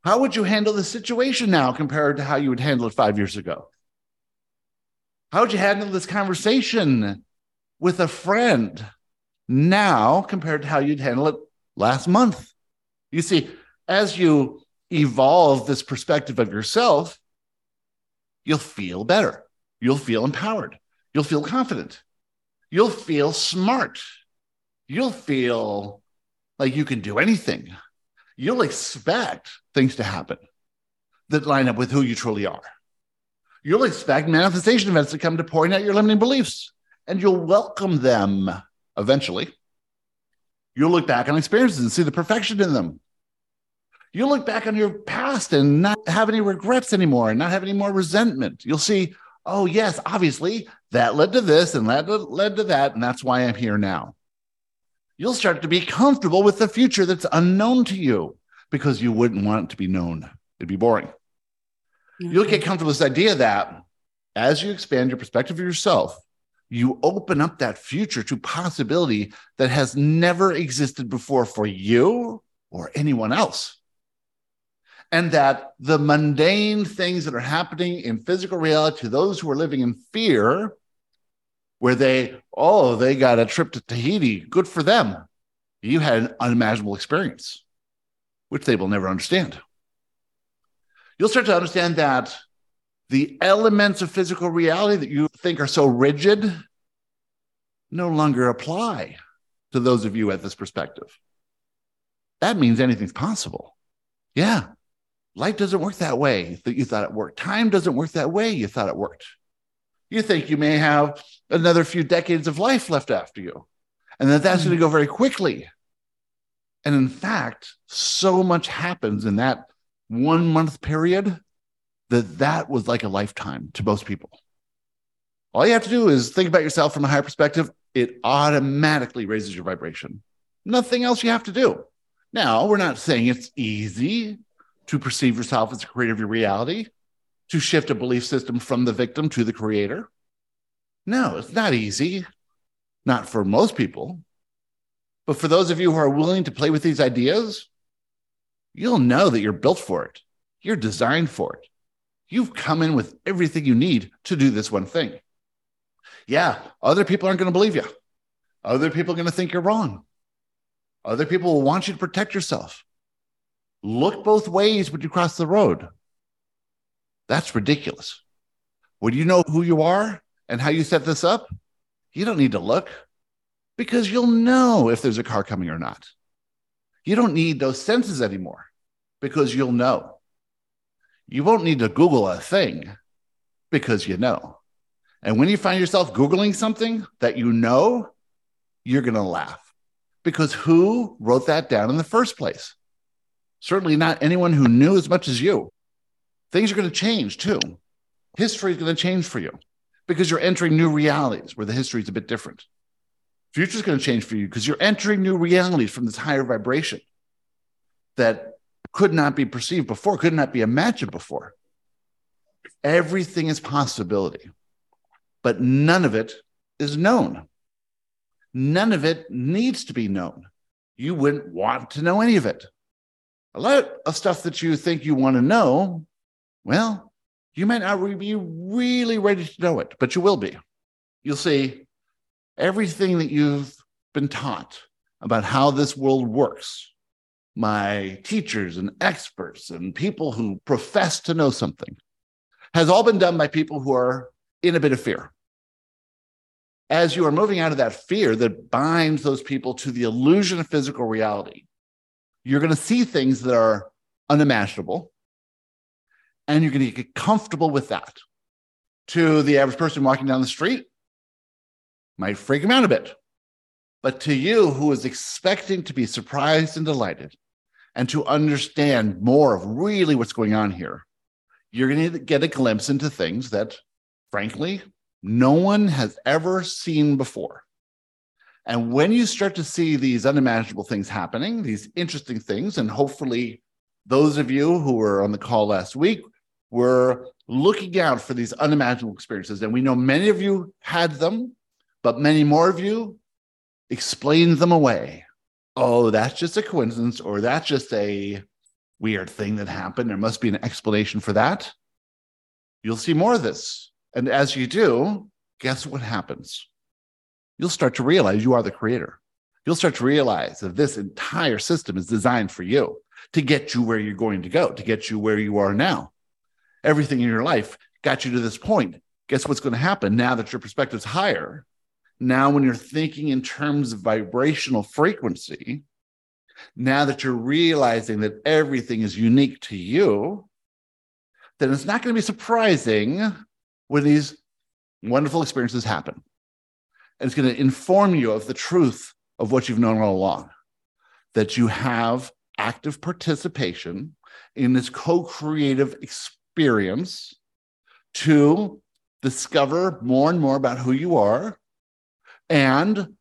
How would you handle the situation now compared to how you would handle it 5 years ago? How would you handle this conversation with a friend now compared to how you'd handle it last month? You see, as you evolve this perspective of yourself, you'll feel better. You'll feel empowered. You'll feel confident. You'll feel smart. You'll feel like you can do anything. You'll expect things to happen that line up with who you truly are. You'll expect manifestation events to come to point out your limiting beliefs and you'll welcome them eventually. You'll look back on experiences and see the perfection in them. You'll look back on your past and not have any regrets anymore and not have any more resentment. You'll see, oh, yes, obviously that led to this and that led to that, and that's why I'm here now. You'll start to be comfortable with the future that's unknown to you because you wouldn't want it to be known. It'd be boring. Mm-hmm. You'll get comfortable with this idea that as you expand your perspective of yourself, you open up that future to possibility that has never existed before for you or anyone else. And that the mundane things that are happening in physical reality to those who are living in fear, where they got a trip to Tahiti, good for them. You had an unimaginable experience, which they will never understand. You'll start to understand that the elements of physical reality that you think are so rigid no longer apply to those of you at this perspective. That means anything's possible. Yeah, life doesn't work that way that you thought it worked. Time doesn't work that way you thought it worked. You think you may have another few decades of life left after you, and that's going to go very quickly. And in fact, so much happens in that 1 month period that was like a lifetime to most people. All you have to do is think about yourself from a higher perspective. It automatically raises your vibration. Nothing else you have to do. Now, we're not saying it's easy to perceive yourself as the creator of your reality, to shift a belief system from the victim to the creator. No, it's not easy. Not for most people. But for those of you who are willing to play with these ideas, you'll know that you're built for it. You're designed for it. You've come in with everything you need to do this one thing. Yeah, other people aren't going to believe you. Other people are going to think you're wrong. Other people will want you to protect yourself. Look both ways when you cross the road. That's ridiculous. When you know who you are and how you set this up, you don't need to look because you'll know if there's a car coming or not. You don't need those senses anymore because you'll know. You won't need to Google a thing because you know. And when you find yourself Googling something that you know, you're going to laugh because who wrote that down in the first place? Certainly not anyone who knew as much as you. Things are going to change too. History is going to change for you because you're entering new realities where the history is a bit different. Future is going to change for you because you're entering new realities from this higher vibration that could not be perceived before, could not be imagined before. Everything is possibility, but none of it is known. None of it needs to be known. You wouldn't want to know any of it. A lot of stuff that you think you want to know, well, you might not be really ready to know it, but you will be. You'll see everything that you've been taught about how this world works. My teachers and experts and people who profess to know something has all been done by people who are in a bit of fear. As you are moving out of that fear that binds those people to the illusion of physical reality, you're going to see things that are unimaginable, and you're going to get comfortable with that. To the average person walking down the street, might freak them out a bit. But to you who is expecting to be surprised and delighted and to understand more of really what's going on here, you're going to get a glimpse into things that, frankly, no one has ever seen before. And when you start to see these unimaginable things happening, these interesting things, and hopefully those of you who were on the call last week were looking out for these unimaginable experiences. And we know many of you had them, but many more of you explain them away. Oh, that's just a coincidence, or that's just a weird thing that happened. There must be an explanation for that. You'll see more of this. And as you do, guess what happens? You'll start to realize you are the creator. You'll start to realize that this entire system is designed for you to get you where you're going to go, to get you where you are now. Everything in your life got you to this point. Guess what's going to happen now that your perspective's higher? Now, when you're thinking in terms of vibrational frequency, now that you're realizing that everything is unique to you, then it's not going to be surprising when these wonderful experiences happen. And it's going to inform you of the truth of what you've known all along, that you have active participation in this co-creative experience to discover more and more about who you are and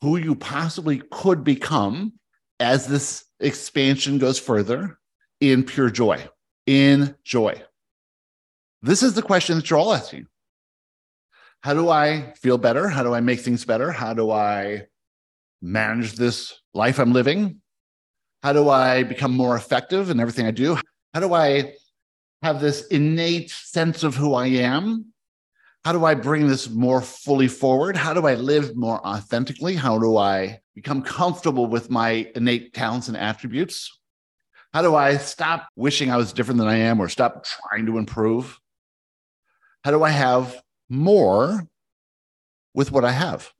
who you possibly could become as this expansion goes further in pure joy, in joy. This is the question that you're all asking. How do I feel better? How do I make things better? How do I manage this life I'm living? How do I become more effective in everything I do? How do I have this innate sense of who I am? How do I bring this more fully forward? How do I live more authentically? How do I become comfortable with my innate talents and attributes? How do I stop wishing I was different than I am or stop trying to improve? How do I have more with what I have?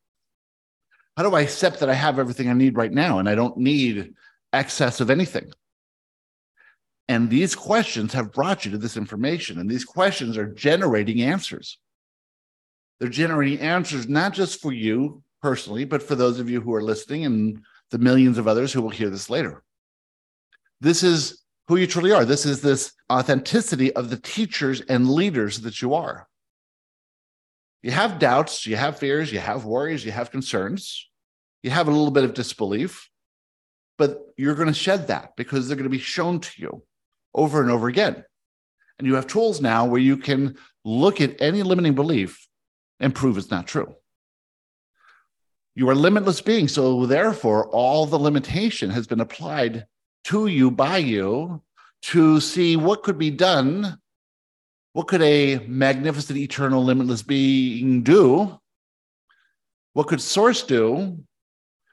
How do I accept that I have everything I need right now and I don't need excess of anything? And these questions have brought you to this information, and these questions are generating answers. They're generating answers not just for you personally, but for those of you who are listening and the millions of others who will hear this later. This is who you truly are. This is this authenticity of the teachers and leaders that you are. You have doubts, you have fears, you have worries, you have concerns, you have a little bit of disbelief, but you're going to shed that because they're going to be shown to you over and over again. And you have tools now where you can look at any limiting belief and prove it's not true. You are a limitless being, so therefore all the limitation has been applied to you by you to see what could be done. What could a magnificent, eternal, limitless being do? What could Source do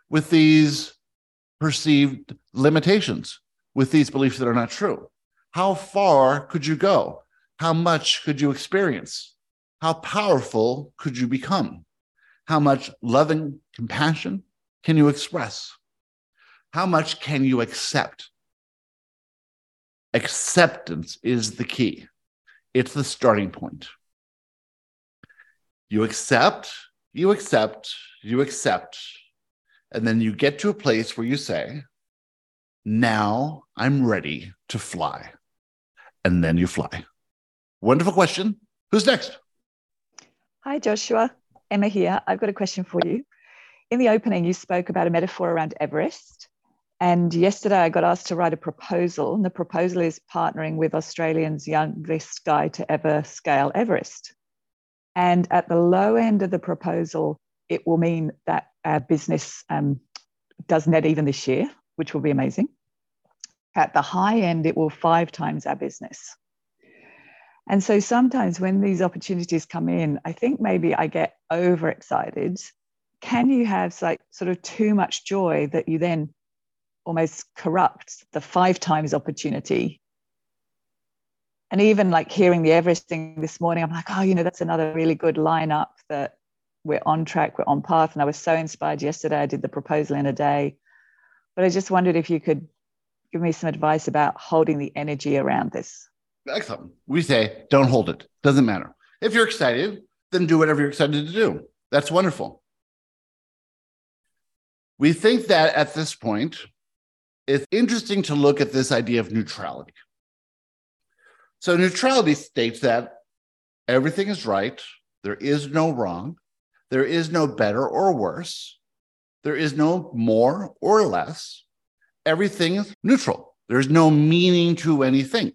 with these perceived limitations, with these beliefs that are not true? How far could you go? How much could you experience? How powerful could you become? How much loving compassion can you express? How much can you accept? Acceptance is the key. It's the starting point. You accept, you accept, you accept, and then you get to a place where you say, now I'm ready to fly. And then you fly. Wonderful question. Who's next? Hi, Joshua. Emma here. I've got a question for you. In the opening, you spoke about a metaphor around Everest. And yesterday I got asked to write a proposal, and the proposal is partnering with Australians' youngest guy to ever scale Everest. And at the low end of the proposal, it will mean that our business does net even this year, which will be amazing. At the high end, it will 5 times our business. And so sometimes when these opportunities come in, I think maybe I get overexcited. Can you have like sort of too much joy that you then almost corrupt the 5 times opportunity? And even like hearing the Everest thing this morning, I'm like, oh, you know, that's another really good lineup that we're on track, we're on path. And I was so inspired yesterday. I did the proposal in a day, but I just wondered if you could give me some advice about holding the energy around this. Excellent. We say, don't hold it. Doesn't matter. If you're excited, then do whatever you're excited to do. That's wonderful. We think that at this point, it's interesting to look at this idea of neutrality. So neutrality states that everything is right. There is no wrong. There is no better or worse. There is no more or less. Everything is neutral. There's no meaning to anything.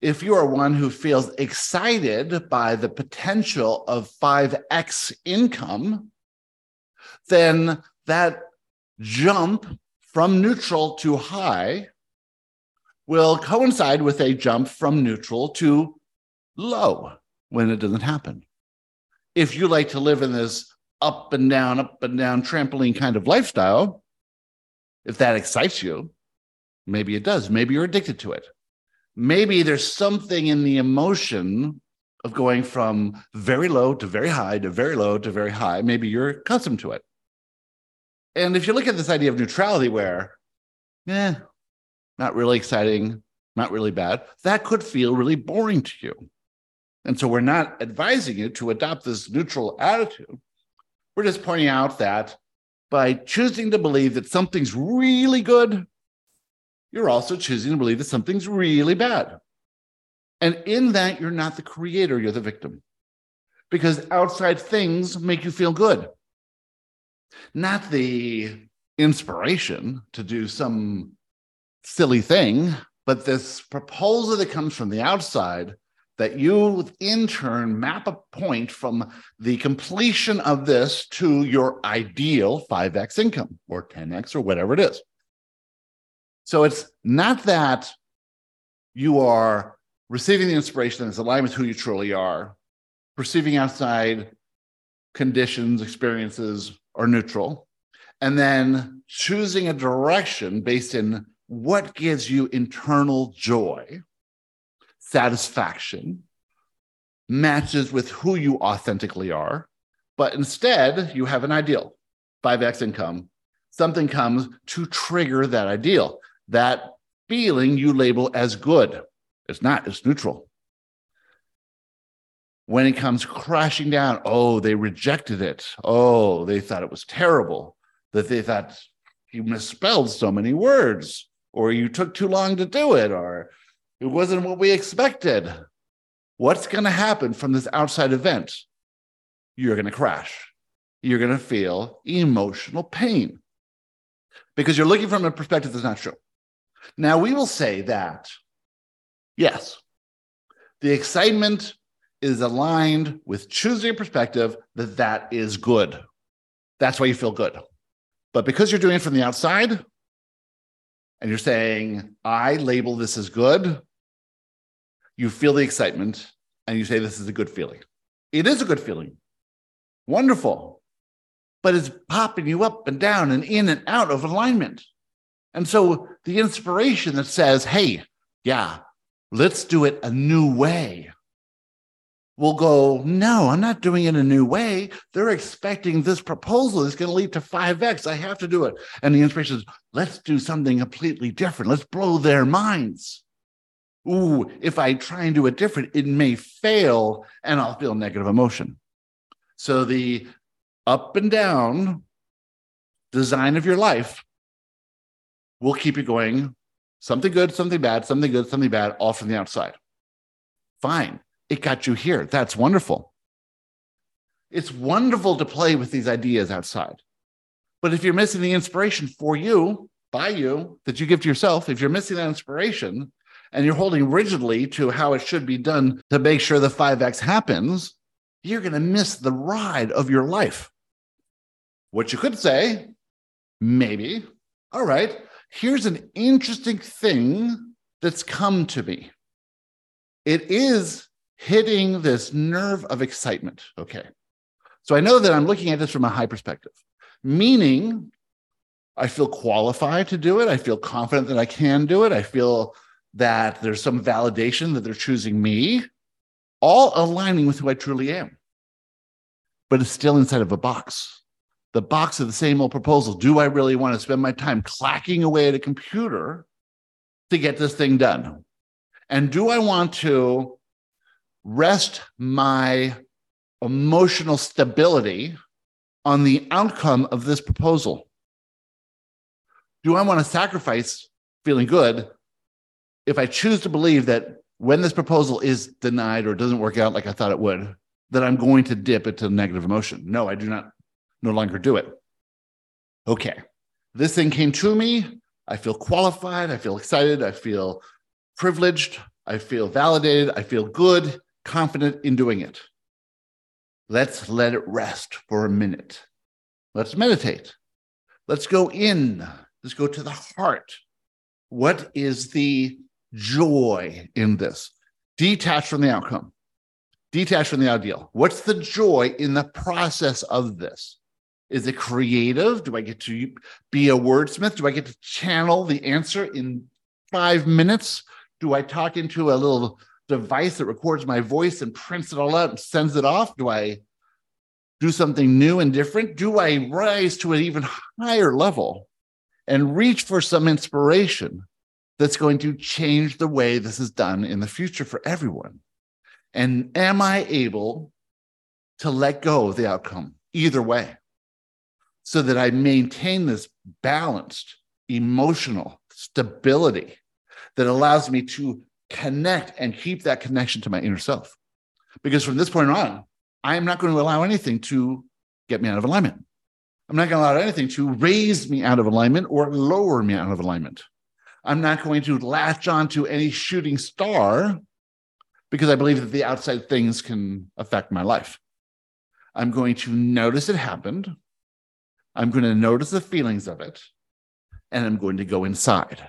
If you are one who feels excited by the potential of 5x income, then that jump from neutral to high will coincide with a jump from neutral to low when it doesn't happen. If you like to live in this up and down trampoline kind of lifestyle, if that excites you, maybe it does. Maybe you're addicted to it. Maybe there's something in the emotion of going from very low to very high to very low to very high. Maybe you're accustomed to it. And if you look at this idea of neutrality where, not really exciting, not really bad, that could feel really boring to you. And so we're not advising you to adopt this neutral attitude. We're just pointing out that by choosing to believe that something's really good, you're also choosing to believe that something's really bad. And in that, you're not the creator, you're the victim. Because outside things make you feel good. Not the inspiration to do some silly thing, but this proposal that comes from the outside that you, in turn, map a point from the completion of this to your ideal 5x income or 10x or whatever it is. So it's not that you are receiving the inspiration that's aligned with who you truly are, perceiving outside conditions, experiences are neutral, and then choosing a direction based in what gives you internal joy, satisfaction, matches with who you authentically are, but instead you have an ideal, 5x income, something comes to trigger that ideal, that feeling you label as good. It's not, it's neutral. When it comes crashing down, oh, they rejected it. Oh, they thought it was terrible, that they thought you misspelled so many words, or you took too long to do it, or it wasn't what we expected. What's going to happen from this outside event? You're going to crash. You're going to feel emotional pain because you're looking from a perspective that's not true. Now, we will say that, yes, the excitement is aligned with choosing a perspective that is good. That's why you feel good. But because you're doing it from the outside and you're saying, I label this as good, you feel the excitement and you say, this is a good feeling. It is a good feeling. Wonderful. But it's popping you up and down and in and out of alignment. And so the inspiration that says, hey, yeah, let's do it a new way. We'll go, no, I'm not doing it a new way. They're expecting this proposal is going to lead to 5X. I have to do it. And the inspiration is, let's do something completely different. Let's blow their minds. Ooh, if I try and do it different, it may fail and I'll feel negative emotion. So the up and down design of your life will keep you going. Something good, something bad, something good, something bad, all from the outside. Fine. It got you here. That's wonderful. It's wonderful to play with these ideas outside. But if you're missing the inspiration for you, by you, that you give to yourself, if you're missing that inspiration and you're holding rigidly to how it should be done to make sure the 5X happens, you're going to miss the ride of your life. What you could say, maybe, all right, here's an interesting thing that's come to me. It is hitting this nerve of excitement. Okay. So I know that I'm looking at this from a high perspective, meaning I feel qualified to do it. I feel confident that I can do it. I feel that there's some validation that they're choosing me, all aligning with who I truly am. But it's still inside of a box. The box of the same old proposal. Do I really want to spend my time clacking away at a computer to get this thing done? And do I want to rest my emotional stability on the outcome of this proposal? Do I want to sacrifice feeling good if I choose to believe that when this proposal is denied or doesn't work out like I thought it would, that I'm going to dip into negative emotion? No, I do not, no longer do it. Okay, this thing came to me. I feel qualified. I feel excited. I feel privileged. I feel validated. I feel good. Confident in doing it. Let's let it rest for a minute. Let's meditate. Let's go in. Let's go to the heart. What is the joy in this? Detach from the outcome. Detach from the ideal. What's the joy in the process of this? Is it creative? Do I get to be a wordsmith? Do I get to channel the answer in 5 minutes? Do I talk into a little device that records my voice and prints it all out and sends it off? Do I do something new and different? Do I rise to an even higher level and reach for some inspiration that's going to change the way this is done in the future for everyone? And am I able to let go of the outcome either way so that I maintain this balanced emotional stability that allows me to connect and keep that connection to my inner self? Because from this point on, I am not going to allow anything to get me out of alignment. I'm not going to allow anything to raise me out of alignment or lower me out of alignment. I'm not going to latch on to any shooting star because I believe that the outside things can affect my life. I'm going to notice it happened. I'm going to notice the feelings of it. And I'm going to go inside.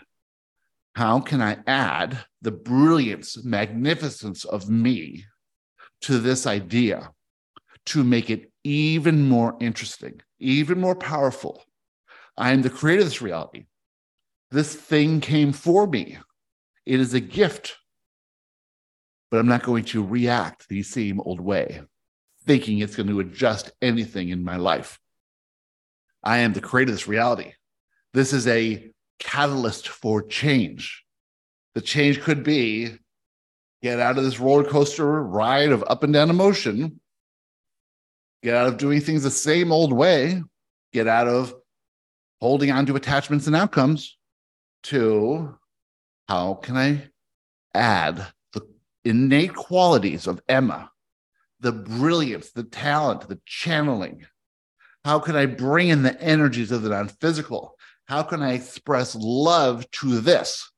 How can I add the brilliance, magnificence of me to this idea to make it even more interesting, even more powerful? I am the creator of this reality. This thing came for me. It is a gift, but I'm not going to react the same old way, thinking it's going to adjust anything in my life. I am the creator of this reality. This is a catalyst for change. The change could be get out of this roller coaster ride of up and down emotion, get out of doing things the same old way, get out of holding on to attachments and outcomes, to how can I add the innate qualities of Emma, the brilliance, the talent, the channeling? How can I bring in the energies of the non-physical? How can I express love to this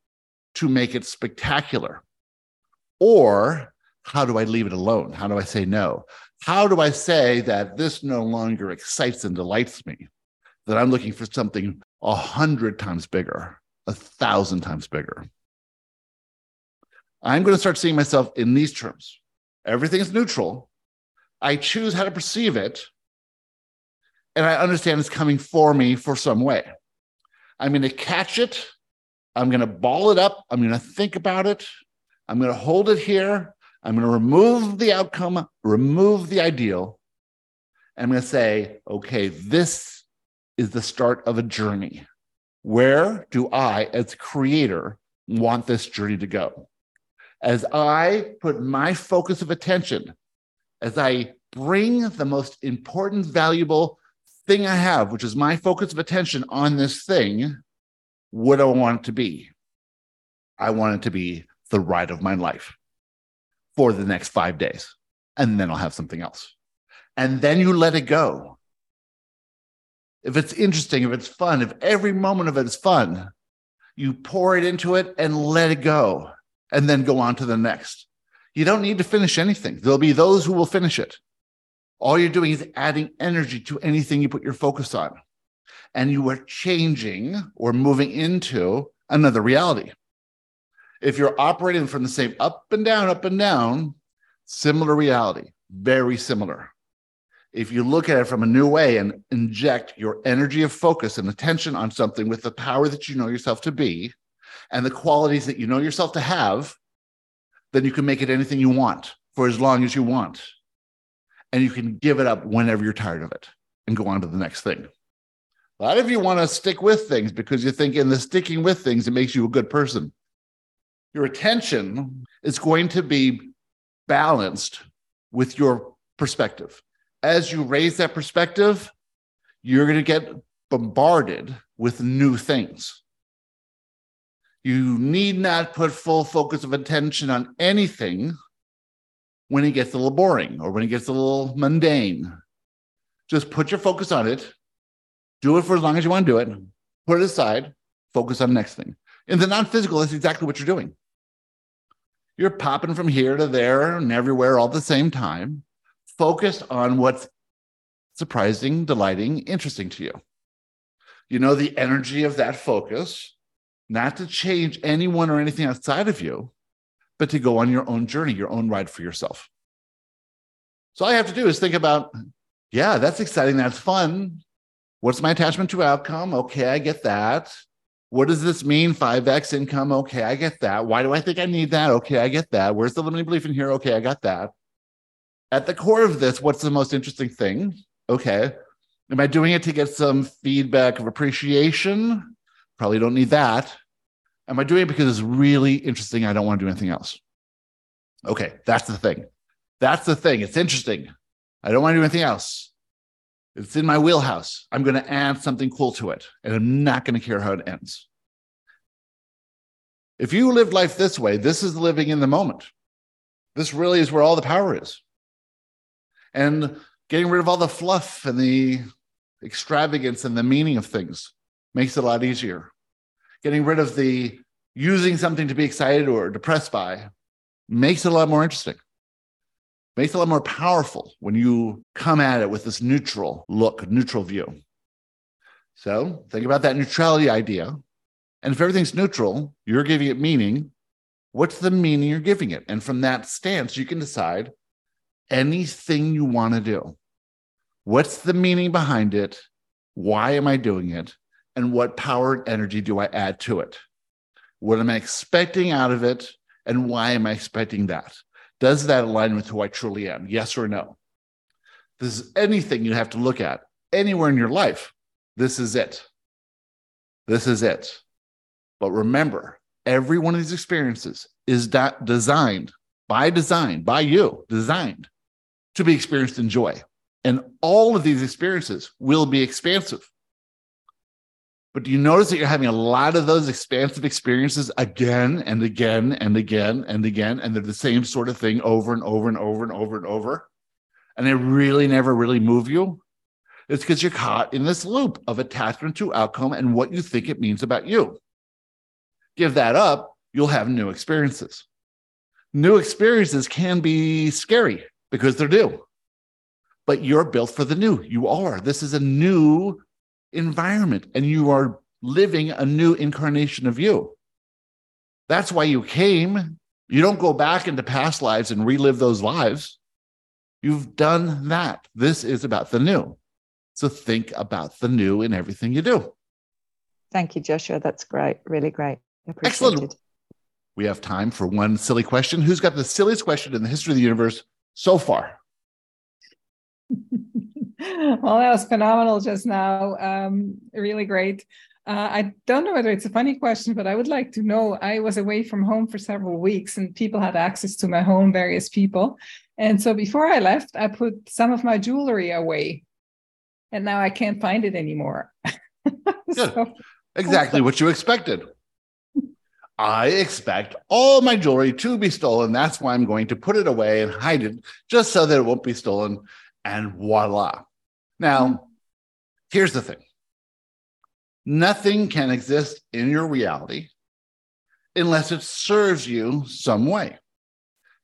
to make it spectacular? Or how do I leave it alone? How do I say no? How do I say that this no longer excites and delights me, that I'm looking for something 100 times bigger, 1,000 times bigger? I'm going to start seeing myself in these terms. Everything's neutral. I choose how to perceive it, and I understand it's coming for me for some way. I'm going to catch it. I'm going to ball it up. I'm going to think about it. I'm going to hold it here. I'm going to remove the outcome, remove the ideal. And I'm going to say, okay, this is the start of a journey. Where do I, as creator, want this journey to go? As I put my focus of attention, as I bring the most important, valuable thing I have, which is my focus of attention on this thing, what do I want it to be? I want it to be the ride of my life for the next 5 days, and then I'll have something else. And then you let it go. If it's interesting, if it's fun, if every moment of it is fun, you pour it into it and let it go, and then go on to the next. You don't need to finish anything. There'll be those who will finish it. All you're doing is adding energy to anything you put your focus on, and you are changing or moving into another reality. If you're operating from the same up and down, similar reality, very similar. If you look at it from a new way and inject your energy of focus and attention on something with the power that you know yourself to be and the qualities that you know yourself to have, then you can make it anything you want for as long as you want. And you can give it up whenever you're tired of it and go on to the next thing. A lot of you want to stick with things because you think in the sticking with things, it makes you a good person. Your attention is going to be balanced with your perspective. As you raise that perspective, you're going to get bombarded with new things. You need not put full focus of attention on anything when it gets a little boring or when it gets a little mundane. Just put your focus on it. Do it for as long as you want to do it. Put it aside. Focus on the next thing. In the non-physical, that's exactly what you're doing. You're popping from here to there and everywhere all at the same time, focused on what's surprising, delighting, interesting to you. You know the energy of that focus, not to change anyone or anything outside of you, but to go on your own journey, your own ride for yourself. So all you have to do is think about, yeah, that's exciting, that's fun. What's my attachment to outcome? Okay, I get that. What does this mean? 5X income. Okay, I get that. Why do I think I need that? Okay, I get that. Where's the limiting belief in here? Okay, I got that. At the core of this, what's the most interesting thing? Okay. Am I doing it to get some feedback of appreciation? Probably don't need that. Am I doing it because it's really interesting? I don't want to do anything else. Okay, that's the thing. That's the thing. It's interesting. I don't want to do anything else. It's in my wheelhouse. I'm going to add something cool to it, and I'm not going to care how it ends. If you live life this way, this is living in the moment. This really is where all the power is. And getting rid of all the fluff and the extravagance and the meaning of things makes it a lot easier. Getting rid of the using something to be excited or depressed by makes it a lot more interesting. Makes it a lot more powerful when you come at it with this neutral look, neutral view. So think about that neutrality idea. And if everything's neutral, you're giving it meaning. What's the meaning you're giving it? And from that stance, you can decide anything you want to do. What's the meaning behind it? Why am I doing it? And what power and energy do I add to it? What am I expecting out of it? And why am I expecting that? Does that align with who I truly am? Yes or no? This is anything you have to look at anywhere in your life. This is it. This is it. But remember, every one of these experiences is designed to be experienced in joy. And all of these experiences will be expansive. But do you notice that you're having a lot of those expansive experiences again and again and again and again, and they're the same sort of thing over and over and over and over and over, and they really never really move you? It's because you're caught in this loop of attachment to outcome and what you think it means about you. Give that up, you'll have new experiences. New experiences can be scary because they're new, but you're built for the new. You are. This is a new environment, and you are living a new incarnation of you. That's why you came. You don't go back into past lives and relive those lives. You've done that. This is about the new. So think about the new in everything you do. Thank you, Joshua. That's great. Really great. Excellent. We have time for one silly question. Who's got the silliest question in the history of the universe so far? Well, that was phenomenal just now. Really great. I don't know whether it's a funny question, but I would like to know. I was away from home for several weeks, and people had access to my home, various people. And so before I left, I put some of my jewelry away, and now I can't find it anymore. So, exactly what you expected. I expect all my jewelry to be stolen. That's why I'm going to put it away and hide it just so that it won't be stolen. And voila. Now, here's the thing. Nothing can exist in your reality unless it serves you some way.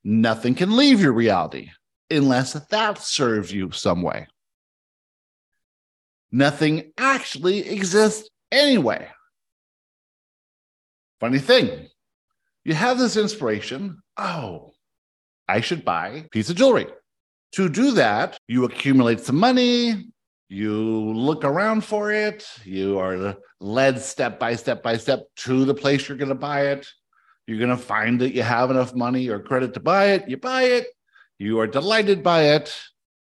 Nothing can leave your reality unless that serves you some way. Nothing actually exists anyway. Funny thing. You have this inspiration. Oh, I should buy a piece of jewelry. To do that, you accumulate some money, you look around for it, you are led step by step to the place you're going to buy it. You're going to find that you have enough money or credit to buy it. You buy it. You are delighted by it.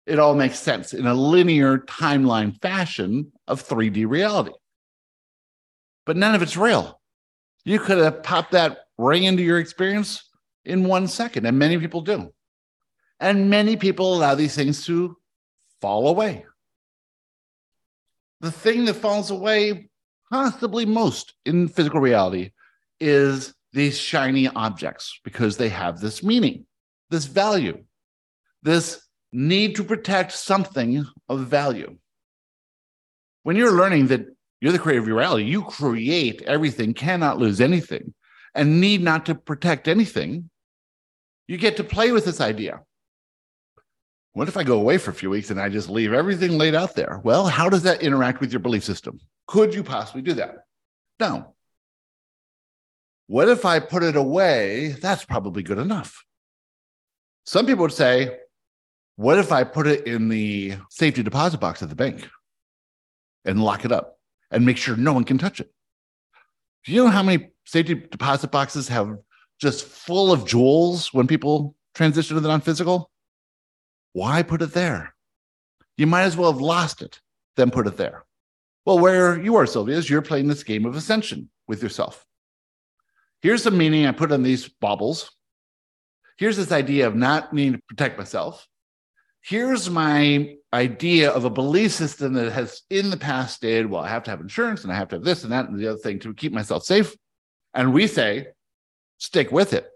It all makes sense in a linear timeline fashion of 3D reality. But none of it's real. You could have popped that ring into your experience in 1 second, and many people do. And many people allow these things to fall away. The thing that falls away possibly most in physical reality is these shiny objects, because they have this meaning, this value, this need to protect something of value. When you're learning that you're the creator of your reality, you create everything, cannot lose anything, and need not to protect anything, you get to play with this idea. What if I go away for a few weeks and I just leave everything laid out there? Well, how does that interact with your belief system? Could you possibly do that? No. What if I put it away? That's probably good enough. Some people would say, what if I put it in the safety deposit box at the bank and lock it up and make sure no one can touch it? Do you know how many safety deposit boxes have just full of jewels when people transition to the non-physical? Why put it there? You might as well have lost it than put it there. Well, where you are, Sylvia, is you're playing this game of ascension with yourself. Here's the meaning I put on these baubles. here's this idea of not needing to protect myself. Here's my idea of a belief system that has in the past stated, well, I have to have insurance and I have to have this and that and the other thing to keep myself safe. And we say, stick with it.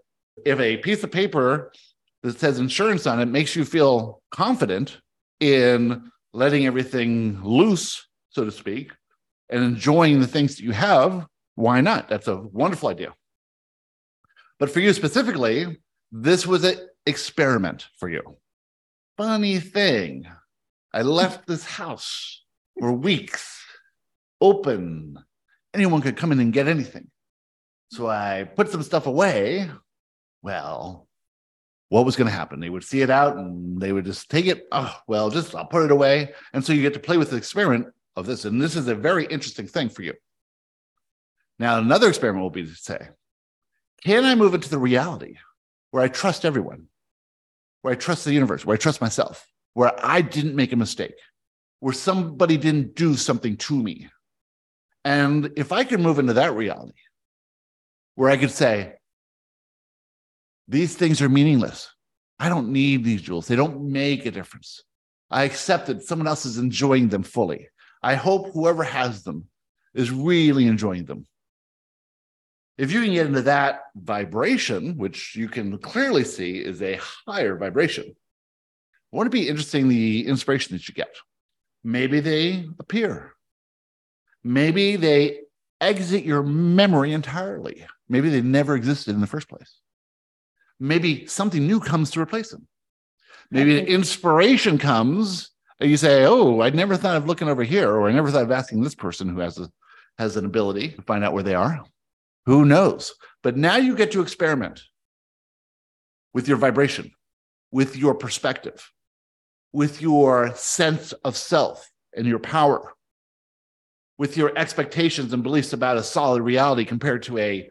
If a piece of paper that says insurance on it makes you feel confident in letting everything loose, so to speak, and enjoying the things that you have, why not? That's a wonderful idea. But for you specifically, this was an experiment for you. Funny thing, I left this house for weeks, open. Anyone could come in and get anything. So I put some stuff away. Well, what was going to happen? They would see it out and they would just take it. Oh, well, just I'll put it away. And so you get to play with the experiment of this. And this is a very interesting thing for you. Now, another experiment will be to say, can I move into the reality where I trust everyone, where I trust the universe, where I trust myself, where I didn't make a mistake, where somebody didn't do something to me? And if I can move into that reality where I could say, these things are meaningless. I don't need these jewels. They don't make a difference. I accept that someone else is enjoying them fully. I hope whoever has them is really enjoying them. If you can get into that vibration, which you can clearly see is a higher vibration, wouldn't it be interesting the inspiration that you get? Maybe they appear. Maybe they exit your memory entirely. Maybe they never existed in the first place. Maybe something new comes to replace them. Maybe an inspiration comes and you say, oh, I never thought of looking over here, or I never thought of asking this person who has an ability to find out where they are. Who knows? But now you get to experiment with your vibration, with your perspective, with your sense of self and your power, with your expectations and beliefs about a solid reality compared to a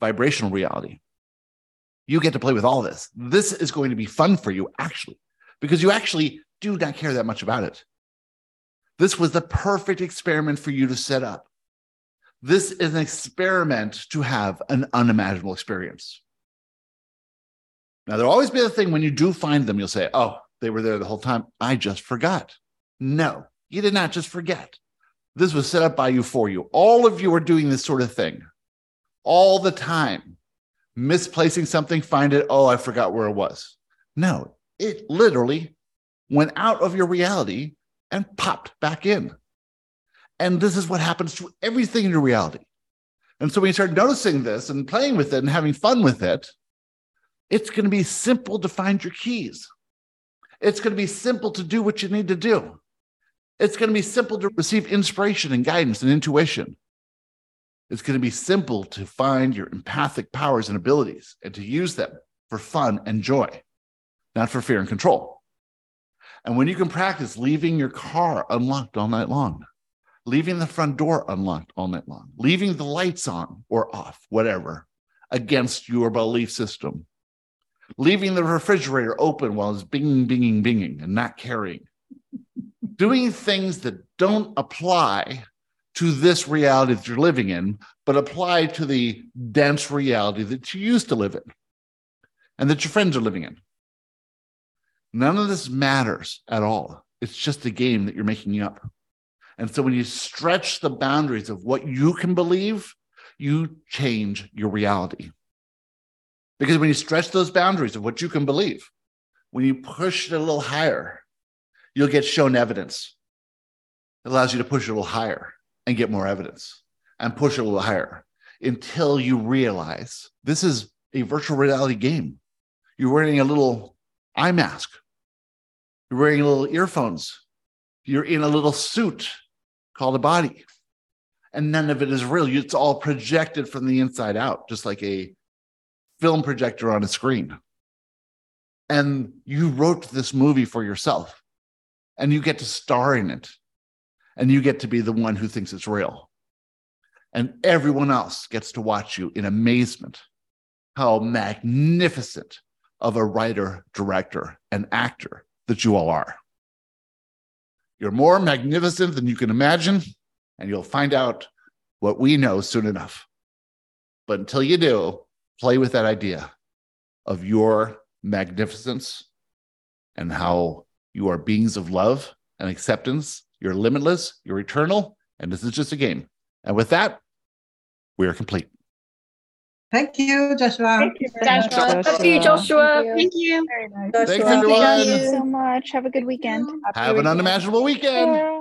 vibrational reality. You get to play with all this. This is going to be fun for you, actually, because you actually do not care that much about it. This was the perfect experiment for you to set up. This is an experiment to have an unimaginable experience. Now, there'll always be the thing when you do find them, you'll say, oh, they were there the whole time. I just forgot. No, you did not just forget. This was set up by you for you. All of you are doing this sort of thing all the time. Misplacing something, find it. Oh, I forgot where it was. No, it literally went out of your reality and popped back in. And this is what happens to everything in your reality. And so when you start noticing this and playing with it and having fun with it, it's going to be simple to find your keys. It's going to be simple to do what you need to do. It's going to be simple to receive inspiration and guidance and intuition. It's going to be simple to find your empathic powers and abilities and to use them for fun and joy, not for fear and control. And when you can practice leaving your car unlocked all night long, leaving the front door unlocked all night long, leaving the lights on or off, whatever, against your belief system, leaving the refrigerator open while it's binging, binging, binging, and not caring, doing things that don't apply to this reality that you're living in, but apply to the dense reality that you used to live in and that your friends are living in. None of this matters at all. It's just a game that you're making up. And so when you stretch the boundaries of what you can believe, you change your reality. Because when you stretch those boundaries of what you can believe, when you push it a little higher, you'll get shown evidence. It allows you to push it a little higher and get more evidence and push it a little higher until you realize this is a virtual reality game. You're wearing a little eye mask. You're wearing little earphones. You're in a little suit called a body, and none of it is real. It's all projected from the inside out, just like a film projector on a screen. And you wrote this movie for yourself, and you get to star in it, and you get to be the one who thinks it's real. And everyone else gets to watch you in amazement. How magnificent of a writer, director, and actor that you all are. You're more magnificent than you can imagine, and you'll find out what we know soon enough. But until you do, play with that idea of your magnificence and how you are beings of love and acceptance. You're limitless, you're eternal, and this is just a game. And with that, we are complete. Thank you, Joshua. Thank you, Joshua. Thank you, Joshua. Thank you. Thank you so much. Have a good weekend. Have an unimaginable weekend.